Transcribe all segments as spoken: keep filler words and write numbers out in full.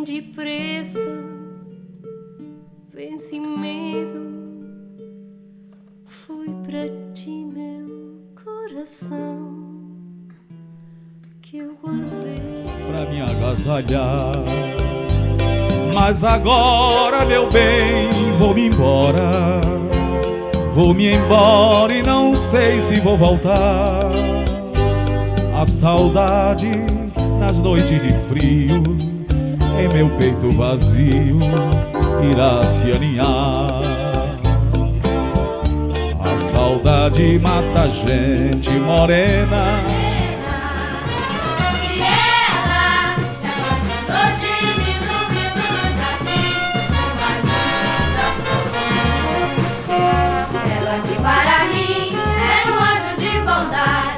vem depressa, vence medo. Foi pra ti, meu coração, que eu guardei pra me agasalhar. Mas agora, meu bem, vou-me embora. Vou-me embora e não sei se vou voltar. A saudade nas noites de frio em meu peito vazio irá se aninhar. A saudade mata a gente morena. E ela se afastou de mim no jardim. Ela que para mim era um anjo de bondade.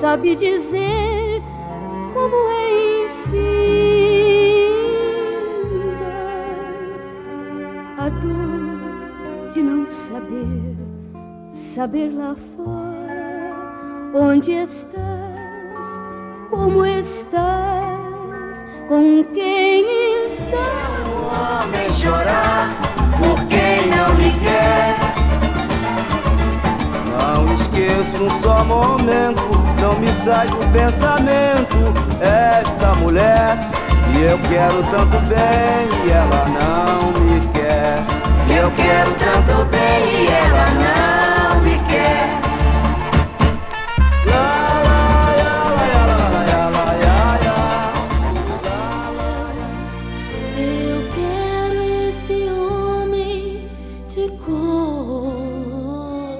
Sabe dizer como é infinda a dor de não saber, saber lá fora onde estás, como estás, com quem estás. O homem chorar por quem não lhe quer. Não esqueço um só momento, não me sai do pensamento esta mulher, e eu quero tanto bem e ela não me quer. Eu quero tanto bem e ela não me quer. Eu quero esse homem de cor,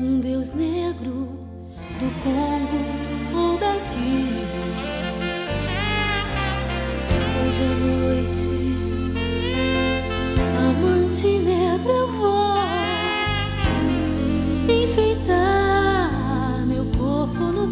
um deus negro do Congo ou daqui. Hoje à noite, amante negra, eu vou enfeitar meu corpo no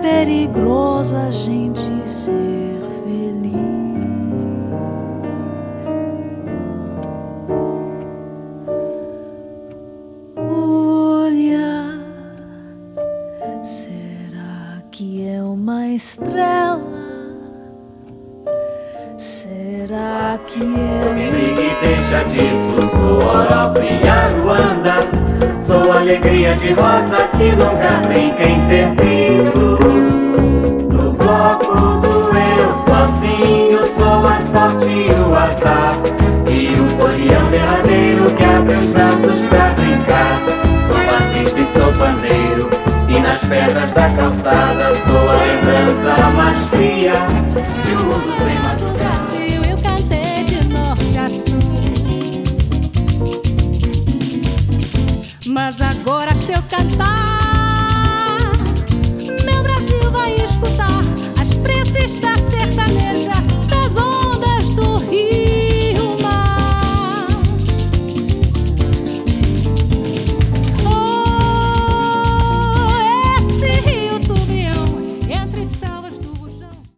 perigoso a gente ser feliz. Olha, será que é uma estrela? Será que é me deixa disso, sou Europa e a Ruanda. Sou alegria de rosa que nunca brinca em serviço. Sozinho sou a sorte e o azar, e um folião derradeiro que abre os braços pra brincar. Sou passista e sou pandeiro, e nas pedras da calçada sou a lembrança mais fria de um mundo sem matar.